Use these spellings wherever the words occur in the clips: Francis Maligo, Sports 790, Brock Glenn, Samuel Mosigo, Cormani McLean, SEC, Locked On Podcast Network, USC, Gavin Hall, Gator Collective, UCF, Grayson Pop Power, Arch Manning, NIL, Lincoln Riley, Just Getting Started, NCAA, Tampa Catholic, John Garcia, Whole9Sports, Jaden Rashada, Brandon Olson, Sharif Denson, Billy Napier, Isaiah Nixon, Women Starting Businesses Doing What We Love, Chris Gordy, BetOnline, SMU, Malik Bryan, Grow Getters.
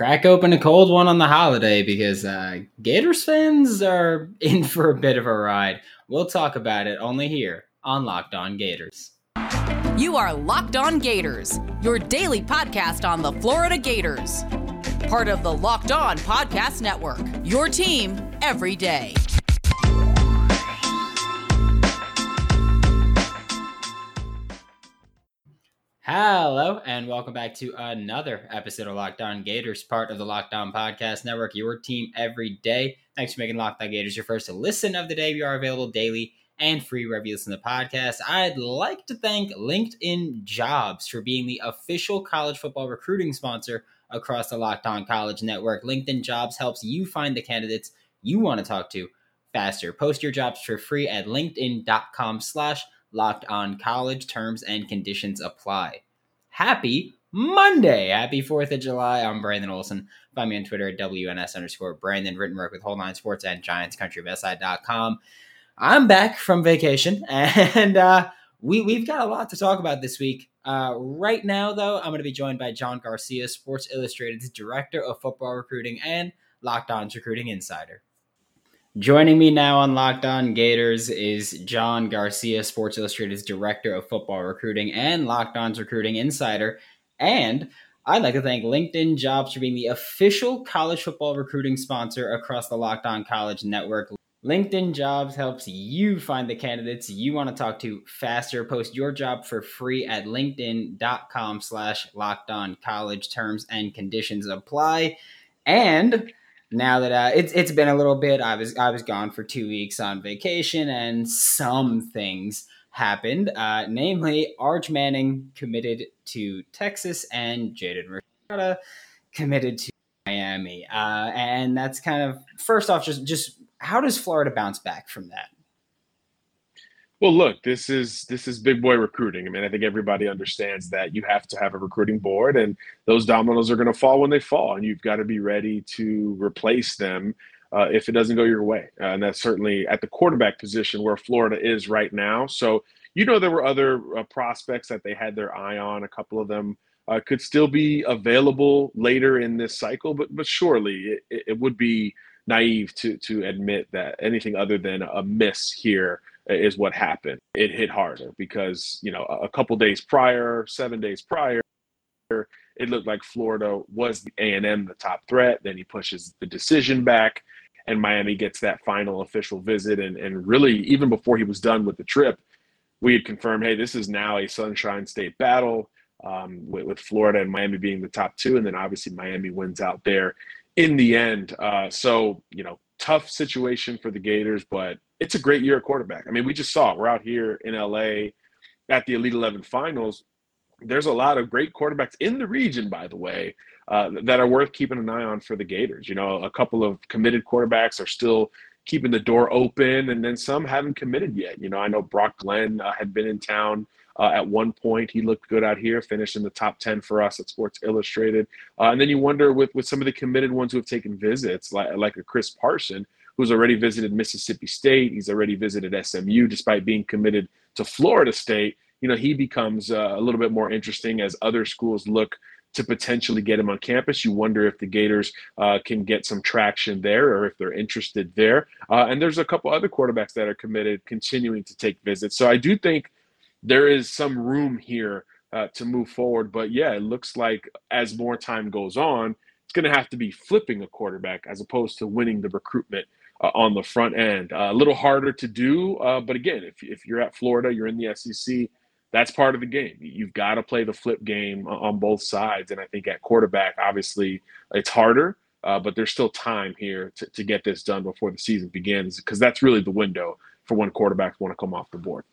crack open a cold one on the holiday because Gators fans are in for a bit of a ride. We'll talk about it only here on Locked On Gators. You are Locked On Gators, your daily podcast on the Florida Gators. Part of the Locked On Podcast Network, your team every day. Hello, and welcome back to another episode of Locked On Gators, part of the Locked On Podcast Network, your team every day. Thanks for making Locked On Gators your first to listen of the day. We are available daily and free wherever you listen to the podcast. I'd like to thank LinkedIn Jobs for being the official college football recruiting sponsor across the Locked On College Network. LinkedIn Jobs helps you find the candidates you want to talk to faster. Post your jobs for free at linkedin.com/LockedOnCollege. Terms and conditions apply. Happy Monday. Happy 4th of July. I'm Brandon Olson. Find me on Twitter at WNS_Brandon. Written work with Whole9Sports and GiantsCountry.com. I'm back from vacation, and we've got a lot to talk about this week. Right now, though, I'm going to be joined by John Garcia, Sports Illustrated's Director of Football Recruiting and Locked On's Recruiting Insider. Joining me now on Locked On Gators is John Garcia, Sports Illustrated's Director of Football Recruiting and Locked On's Recruiting Insider. And I'd like to thank LinkedIn Jobs for being the official college football recruiting sponsor across the Locked On College Network. LinkedIn Jobs helps you find the candidates you want to talk to faster. Post your job for free at linkedin.com/LockedOnCollege. Terms and conditions apply. And now that it's been a little bit, I was gone for 2 weeks on vacation, and some things happened. Namely, Arch Manning committed to Texas, and Jaden Rashada committed to Miami. And that's kind of, first off, just how does Florida bounce back from that? Well, look, this is big boy recruiting. I mean, I think everybody understands that you have to have a recruiting board, and those dominoes are going to fall when they fall, and you've got to be ready to replace them if it doesn't go your way. And that's certainly at the quarterback position where Florida is right now. So, you know, there were other prospects that they had their eye on. A couple of them could still be available later in this cycle, but surely it would be naive to admit that anything other than a miss here is what happened. It hit harder because, you know, a couple days prior, 7 days prior, it looked like Florida was the A&M, the top threat. Then he pushes the decision back, and Miami gets that final official visit. And really, even before he was done with the trip, we had confirmed, hey, this is now a Sunshine State battle with Florida and Miami being the top two. And then obviously Miami wins out there in the end. So, you know, tough situation for the Gators, but it's a great year at quarterback. I mean, we just saw it. We're out here in LA at the Elite 11 finals. There's a lot of great quarterbacks in the region, by the way, that are worth keeping an eye on for the Gators. You know, a couple of committed quarterbacks are still keeping the door open, and then some haven't committed yet. You know, I know Brock Glenn had been in town at one point. He looked good out here, finished in the top 10 for us at Sports Illustrated. And then you wonder with some of the committed ones who have taken visits, like a Chris Parson, who's already visited Mississippi State. He's already visited SMU, despite being committed to Florida State. You know, he becomes a little bit more interesting as other schools look to potentially get him on campus. You wonder if the Gators can get some traction there, or if they're interested there. And there's a couple other quarterbacks that are committed, continuing to take visits. So I do think there is some room here to move forward. But yeah, it looks like as more time goes on, it's going to have to be flipping a quarterback as opposed to winning the recruitment on the front end. A little harder to do. But again, if you're at Florida, you're in the SEC, that's part of the game. You've got to play the flip game on both sides. And I think at quarterback, obviously, it's harder, but there's still time here to get this done before the season begins, because that's really the window for when quarterbacks want to come off the board.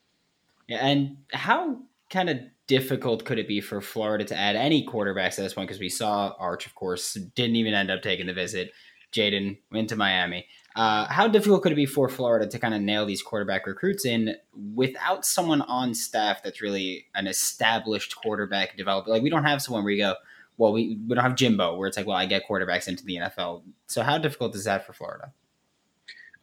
Yeah, and how kind of difficult could it be for Florida to add any quarterbacks at this point? Because we saw Arch, of course, didn't even end up taking the visit. Jaden went to Miami. How difficult could it be for Florida to kind of nail these quarterback recruits in without someone on staff that's really an established quarterback developer? Like, we don't have someone where you go, well, we don't have Jimbo, where it's like, well, I get quarterbacks into the NFL. So how difficult is that for Florida?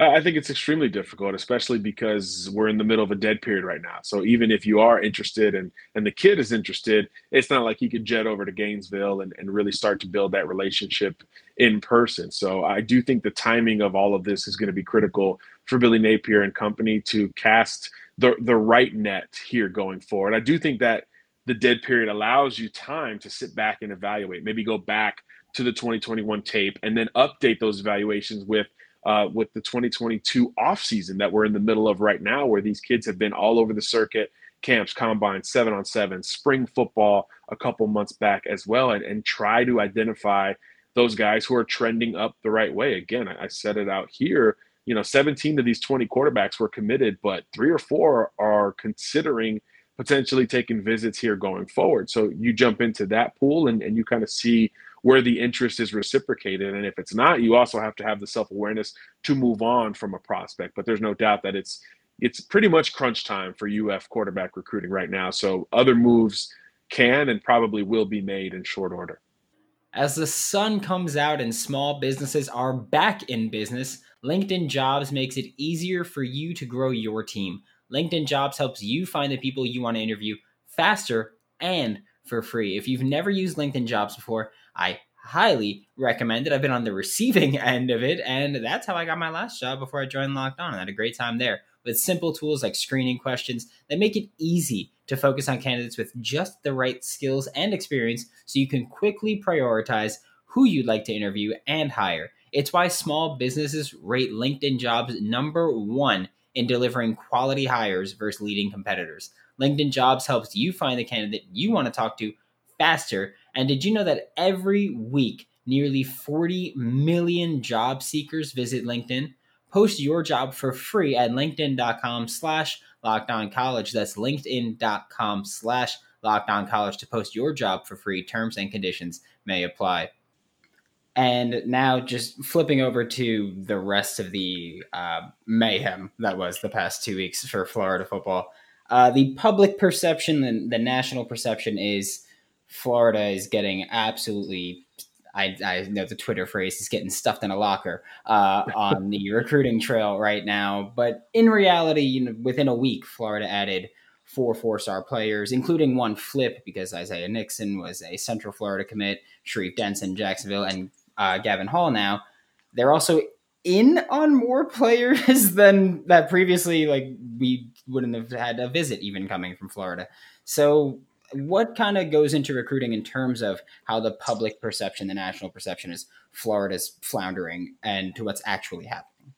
I think it's extremely difficult, especially because we're in the middle of a dead period right now. So even if you are interested and the kid is interested, it's not like he could jet over to Gainesville and really start to build that relationship in person. So I do think the timing of all of this is going to be critical for Billy Napier and company to cast the right net here going forward. I do think that the dead period allows you time to sit back and evaluate, maybe go back to the 2021 tape and then update those evaluations with the 2022 offseason that we're in the middle of right now, where these kids have been all over the circuit, camps, combine, 7-on-7, spring football a couple months back as well, and try to identify those guys who are trending up the right way. Again, I said it out here, 17 of these 20 quarterbacks were committed, but 3 or 4 are considering potentially taking visits here going forward. So you jump into that pool and you kind of see where the interest is reciprocated. And if it's not, you also have to have the self-awareness to move on from a prospect. But there's no doubt that it's pretty much crunch time for UF quarterback recruiting right now. So other moves can and probably will be made in short order. As the sun comes out and small businesses are back in business, LinkedIn Jobs makes it easier for you to grow your team. LinkedIn Jobs helps you find the people you want to interview faster and for free. If you've never used LinkedIn Jobs before, I highly recommend it. I've been on the receiving end of it, and that's how I got my last job before I joined Locked On. I had a great time there with simple tools like screening questions that make it easy to focus on candidates with just the right skills and experience so you can quickly prioritize who you'd like to interview and hire. It's why small businesses rate LinkedIn Jobs #1 in delivering quality hires versus leading competitors. LinkedIn Jobs helps you find the candidate you want to talk to faster. And did you know that every week, nearly 40 million job seekers visit LinkedIn? Post your job for free at linkedin.com/LockedOnCollege. That's linkedin.com/LockedOnCollege to post your job for free. Terms and conditions may apply. And now just flipping over to the rest of the mayhem that was the past 2 weeks for Florida football. The public perception and the national perception is Florida is getting absolutely, I know the Twitter phrase is getting stuffed in a locker on the recruiting trail right now. But in reality, within a week, Florida added 4 4-star players, including one flip because Isaiah Nixon was a Central Florida commit, Sharif Denson, Jacksonville, and Gavin Hall now. They're also in on more players than that previously, we wouldn't have had a visit even coming from Florida. So what kind of goes into recruiting in terms of how the public perception, the national perception is Florida's floundering and to what's actually happening?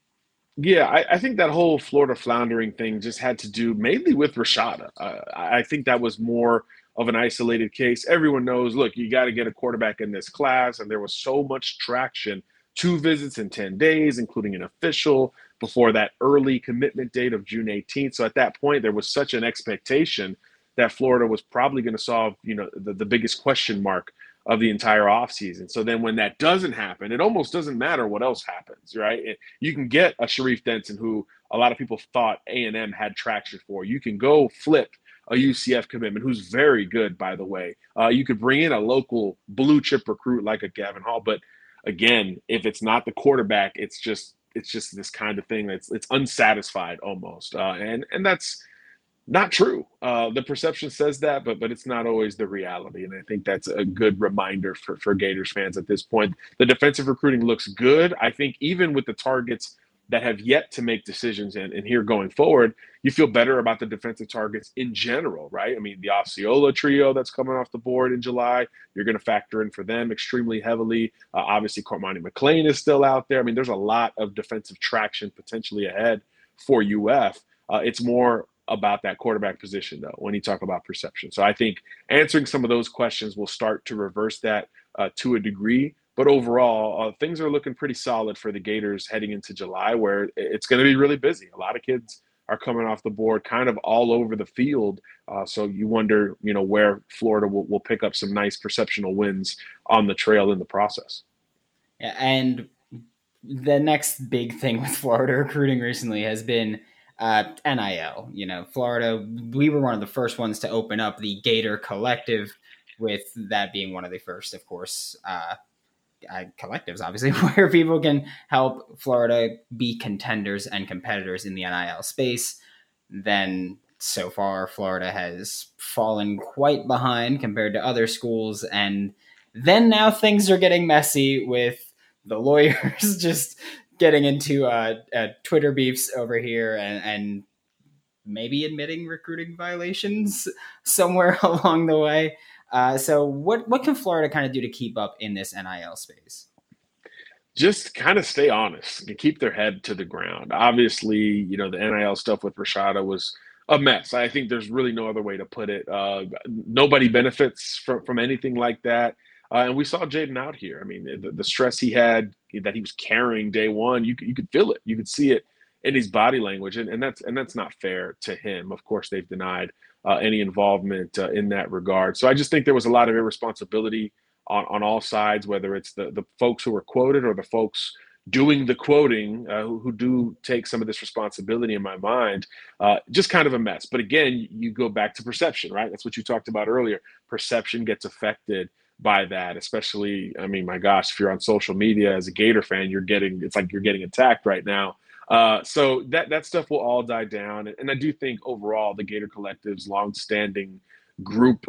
Yeah, I think that whole Florida floundering thing just had to do mainly with Rashada. I think that was more of an isolated case. Everyone knows, look, you got to get a quarterback in this class, and there was so much traction. 2 visits in 10 days, including an official before that early commitment date of June 18th. So at that point, there was such an expectation that Florida was probably going to solve, the biggest question mark of the entire offseason. So then when that doesn't happen, it almost doesn't matter what else happens, right? You can get a Sharif Denson, who a lot of people thought A&M had traction for. You can go flip a UCF commitment, who's very good, by the way. You could bring in a local blue-chip recruit like a Gavin Hall, but again, if it's not the quarterback, it's just this kind of thing that's it's unsatisfied almost, and that's not true. The perception says that, but it's not always the reality, and I think that's a good reminder for Gators fans at this point. The defensive recruiting looks good. I think even with the targets that have yet to make decisions and here going forward, you feel better about the defensive targets in general, right? I mean, the Osceola trio that's coming off the board in July, you're going to factor in for them extremely heavily. Obviously, Cormani McLean is still out there. I mean, there's a lot of defensive traction potentially ahead for UF. It's more about that quarterback position, though, when you talk about perception. So I think answering some of those questions will start to reverse that to a degree. But overall, things are looking pretty solid for the Gators heading into July, where it's going to be really busy. A lot of kids are coming off the board kind of all over the field. So you wonder, where Florida will pick up some nice perceptional wins on the trail in the process. Yeah, and the next big thing with Florida recruiting recently has been NIL. Florida, we were one of the first ones to open up the Gator Collective, with that being one of the first, of course, collectives, obviously, where people can help Florida be contenders and competitors in the NIL space, then so far Florida has fallen quite behind compared to other schools. And then now things are getting messy with the lawyers just getting into Twitter beefs over here and maybe admitting recruiting violations somewhere along the way. So what can Florida kind of do to keep up in this NIL space? Just kind of stay honest and keep their head to the ground. Obviously, you know, the NIL stuff with Rashada was a mess. I think there's really no other way to put it. Nobody benefits from anything like that. And we saw Jaden out here. I mean, the stress he had that he was carrying day one, you could feel it. You could see it in his body language. And that's not fair to him. Of course, they've denied any involvement in that regard. So I just think there was a lot of irresponsibility on all sides, whether it's the folks who were quoted or the folks doing the quoting who do take some of this responsibility in my mind, just kind of a mess. But again, you go back to perception, right? That's what you talked about earlier. Perception gets affected by that, especially, I mean, my gosh, if you're on social media as a Gator fan, it's like you're getting attacked right now. So that stuff will all die down. And I do think overall the Gator Collective's longstanding group,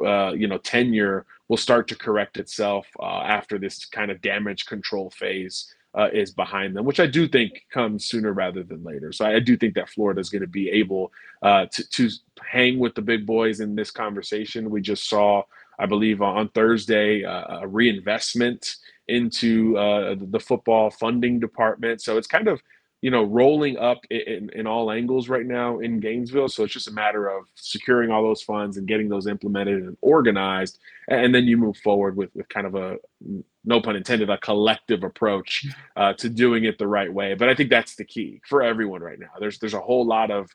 tenure will start to correct itself after this kind of damage control phase is behind them, which I do think comes sooner rather than later. So I do think that Florida is going to be able to hang with the big boys in this conversation. We just saw, I believe, on Thursday, a reinvestment into the football funding department. So it's kind of, you know, rolling up in all angles right now in Gainesville. So it's just a matter of securing all those funds and getting those implemented and organized. And then you move forward with kind of a, no pun intended, a collective approach to doing it the right way. But I think that's the key for everyone right now. There's a whole lot of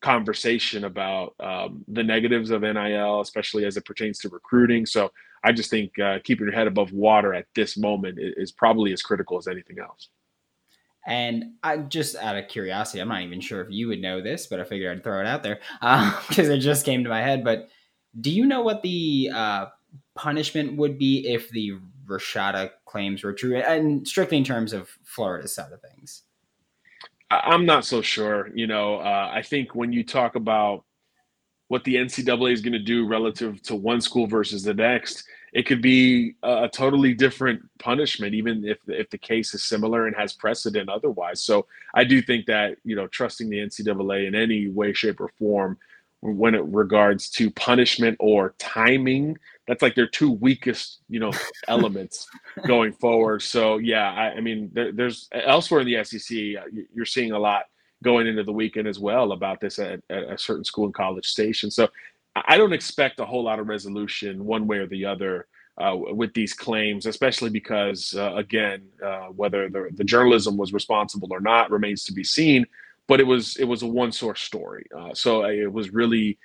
conversation about the negatives of NIL, especially as it pertains to recruiting. So I just think keeping your head above water at this moment is probably as critical as anything else. And I just, out of curiosity, I'm not even sure if you would know this, but I figured I'd throw it out there because it just came to my head. But do you know what the punishment would be if the Rashada claims were true, and strictly in terms of Florida's side of things? I'm not so sure. You know, I think when you talk about what the NCAA is going to do relative to one school versus the next, it could be a totally different punishment, even if the case is similar and has precedent otherwise. So I do think that, you know, trusting the NCAA in any way, shape, or form when it regards to punishment or timing, that's like their two weakest, you know, elements going forward. So, yeah, I mean, there's elsewhere in the SEC, you're seeing a lot going into the weekend as well about this at a certain school in College Station. So I don't expect a whole lot of resolution one way or the other with these claims, especially because, whether the journalism was responsible or not remains to be seen. But it was a one-source story. So it was really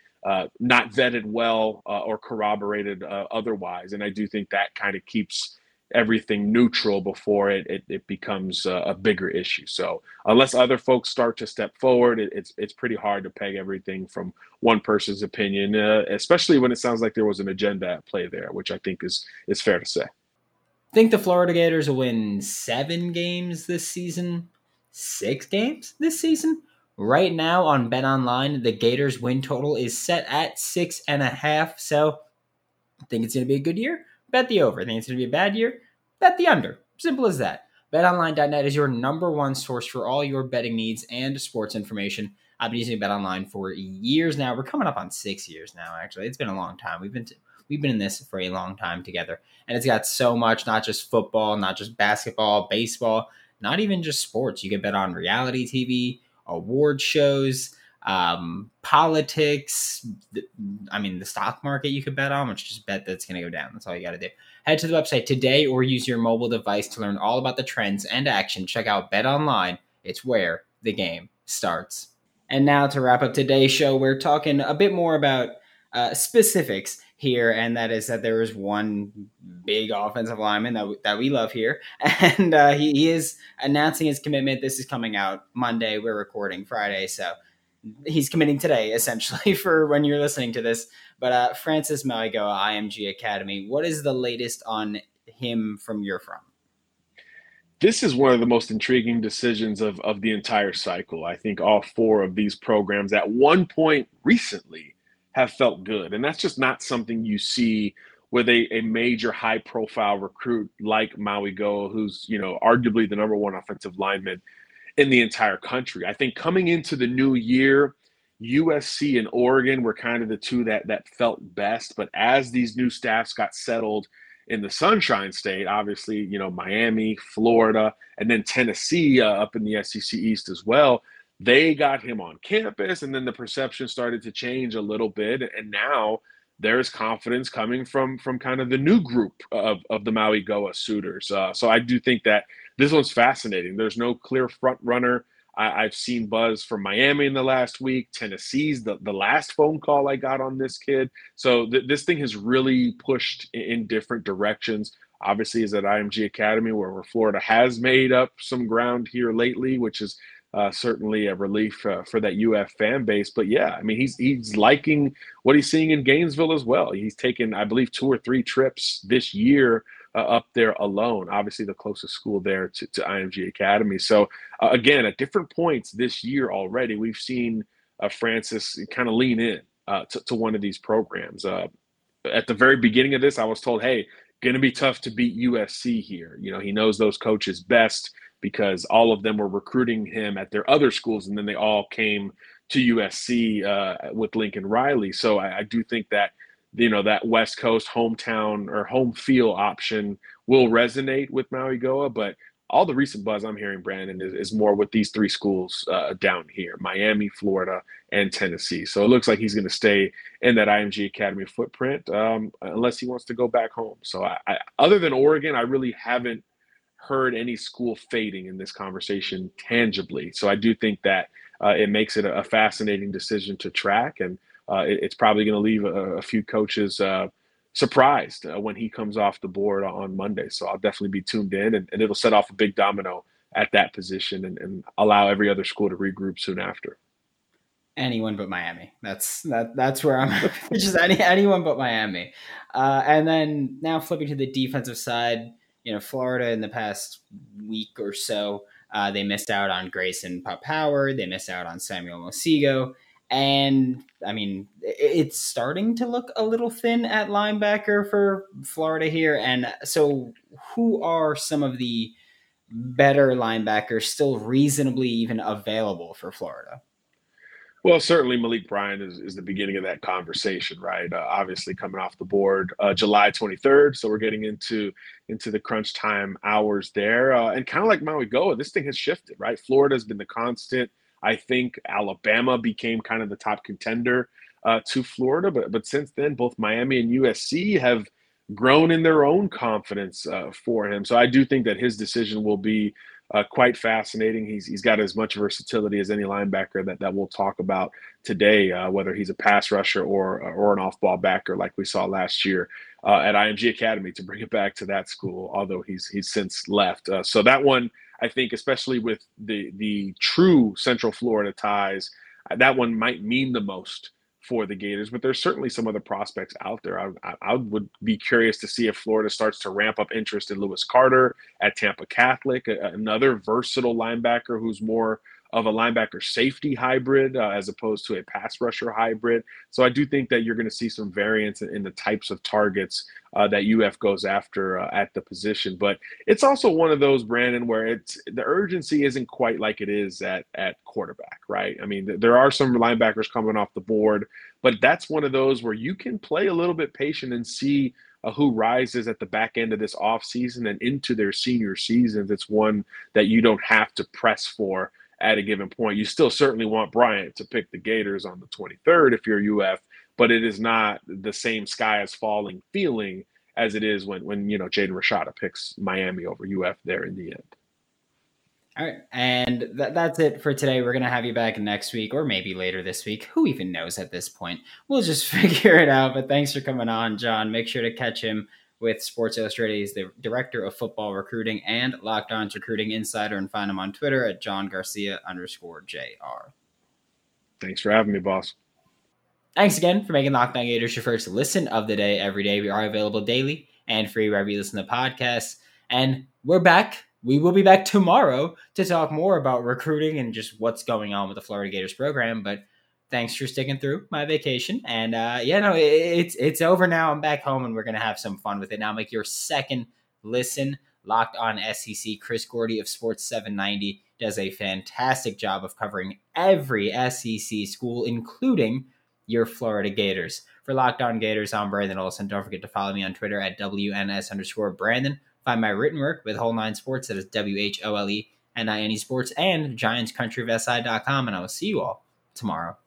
not vetted well or corroborated otherwise. And I do think that kind of keeps everything neutral before it becomes a bigger issue. So unless other folks start to step forward, it's pretty hard to peg everything from one person's opinion, especially when it sounds like there was an agenda at play there, which I think is fair to say. I think the Florida Gators will win 6 games this season. Right now on Bet Online, the Gators win total is set at 6.5. So I think it's going to be a good year. Bet the over. I think it's going to be a bad year. Bet the under. Simple as that. BetOnline.net is your number one source for all your betting needs and sports information. I've been using BetOnline for years now. We're coming up on 6 years now, actually. It's been a long time. We've been in this for a long time together. And it's got so much, not just football, not just basketball, baseball, not even just sports. You can bet on reality TV, award shows, politics. The stock market you could bet on, which just bet that's going to go down. That's all you got to do. Head to the website today or use your mobile device to learn all about the trends and action. Check out Bet Online. It's where the game starts. And now to wrap up today's show, we're talking a bit more about specifics here, and that is that there is one big offensive lineman that we love here, and he is announcing his commitment. This is coming out Monday. We're recording Friday, so he's committing today, essentially, for when you're listening to this. But Francis Maligo, IMG Academy, what is the latest on him from your front? This is one of the most intriguing decisions of the entire cycle. I think all four of these programs at one point recently have felt good. And that's just not something you see with a major high profile recruit like Maligo, who's, you know, arguably the number one offensive lineman in the entire country. I think coming into the new year, USC and Oregon were kind of the two that felt best. But as these new staffs got settled in the Sunshine State, obviously, you know, Miami, Florida, and then Tennessee up in the SEC East as well, they got him on campus, and then the perception started to change a little bit. And now there's confidence coming from kind of the new group of the Maligo suitors. So I do think that this one's fascinating. There's no clear front runner. I've seen buzz from Miami in the last week. Tennessee's the last phone call I got on this kid. So this thing has really pushed in different directions. Obviously, is at IMG Academy, where Florida has made up some ground here lately, which is certainly a relief for that UF fan base. But yeah, I mean, he's liking what he's seeing in Gainesville as well. He's taken, I believe, 2 or 3 trips this year up there alone, obviously the closest school there to IMG Academy. So again, at different points this year already, we've seen Francis kind of lean in to one of these programs. At the very beginning of this, I was told, hey, going to be tough to beat USC here. You know, he knows those coaches best because all of them were recruiting him at their other schools, and then they all came to USC with Lincoln Riley. So I do think that, you know, that West Coast hometown or home field option will resonate with Maligo. But all the recent buzz I'm hearing, Brandon, is more with these 3 schools down here, Miami, Florida, and Tennessee. So it looks like he's going to stay in that IMG Academy footprint unless he wants to go back home. So other than Oregon, I really haven't heard any school fading in this conversation tangibly. So I do think that it makes it a fascinating decision to track. And it's probably going to leave a few coaches surprised when he comes off the board on Monday. So I'll definitely be tuned in, and it'll set off a big domino at that position and allow every other school to regroup soon after. Anyone but Miami. That's where I'm just anyone but Miami. And then now flipping to the defensive side, you know, Florida in the past week or so, they missed out on Grayson Pop Power. They missed out on Samuel Mosigo. And, I mean, it's starting to look a little thin at linebacker for Florida here. And so who are some of the better linebackers still reasonably even available for Florida? Well, certainly Malik Bryan is the beginning of that conversation, right? Obviously coming off the board July 23rd. So we're getting into the crunch time hours there. And kind of like Maligo, this thing has shifted, right? Florida's been the constant. I think Alabama became kind of the top contender to Florida. But since then, both Miami and USC have grown in their own confidence for him. So I do think that his decision will be quite fascinating. He's got as much versatility as any linebacker that we'll talk about today, whether he's a pass rusher or an off-ball backer like we saw last year at IMG Academy, to bring it back to that school, although he's since left. So that one, I think, especially with the true Central Florida ties, that one might mean the most for the Gators, but there's certainly some other prospects out there. I would be curious to see if Florida starts to ramp up interest in Lewis Carter at Tampa Catholic, another versatile linebacker who's more of a linebacker safety hybrid as opposed to a pass rusher hybrid. So I do think that you're going to see some variance in the types of targets that UF goes after at the position. But it's also one of those, Brandon, where the urgency isn't quite like it is at quarterback, right? I mean, there are some linebackers coming off the board, but that's one of those where you can play a little bit patient and see who rises at the back end of this offseason and into their senior seasons. It's one that you don't have to press for at a given point. You still certainly want Bryant to pick the Gators on the 23rd if you're UF, but it is not the same sky as falling feeling as it is when you know, Jaden Rashada picks Miami over UF there in the end. All right. And that's it for today. We're going to have you back next week or maybe later this week. Who even knows at this point? We'll just figure it out. But thanks for coming on, John. Make sure to catch him with Sports Illustrated. He's the Director of Football Recruiting and Locked On's Recruiting Insider, and find him on Twitter at JohnGarcia_JR. Thanks for having me, boss. Thanks again for making Locked On Gators your first listen of the day every day. We are available daily and free wherever you listen to podcasts. And we're back We will be back tomorrow to talk more about recruiting and just what's going on with the Florida Gators program. But thanks for sticking through my vacation. And it's over now. I'm back home and we're going to have some fun with it. Now make your second listen Locked On SEC. Chris Gordy of Sports 790 does a fantastic job of covering every SEC school, including your Florida Gators. For Locked On Gators, I'm Brandon Olson. Don't forget to follow me on Twitter at WNS_Brandon. Find my written work with Whole9Sports, that is WHOLENINE Sports, and GiantsCountry.com, and I will see you all tomorrow.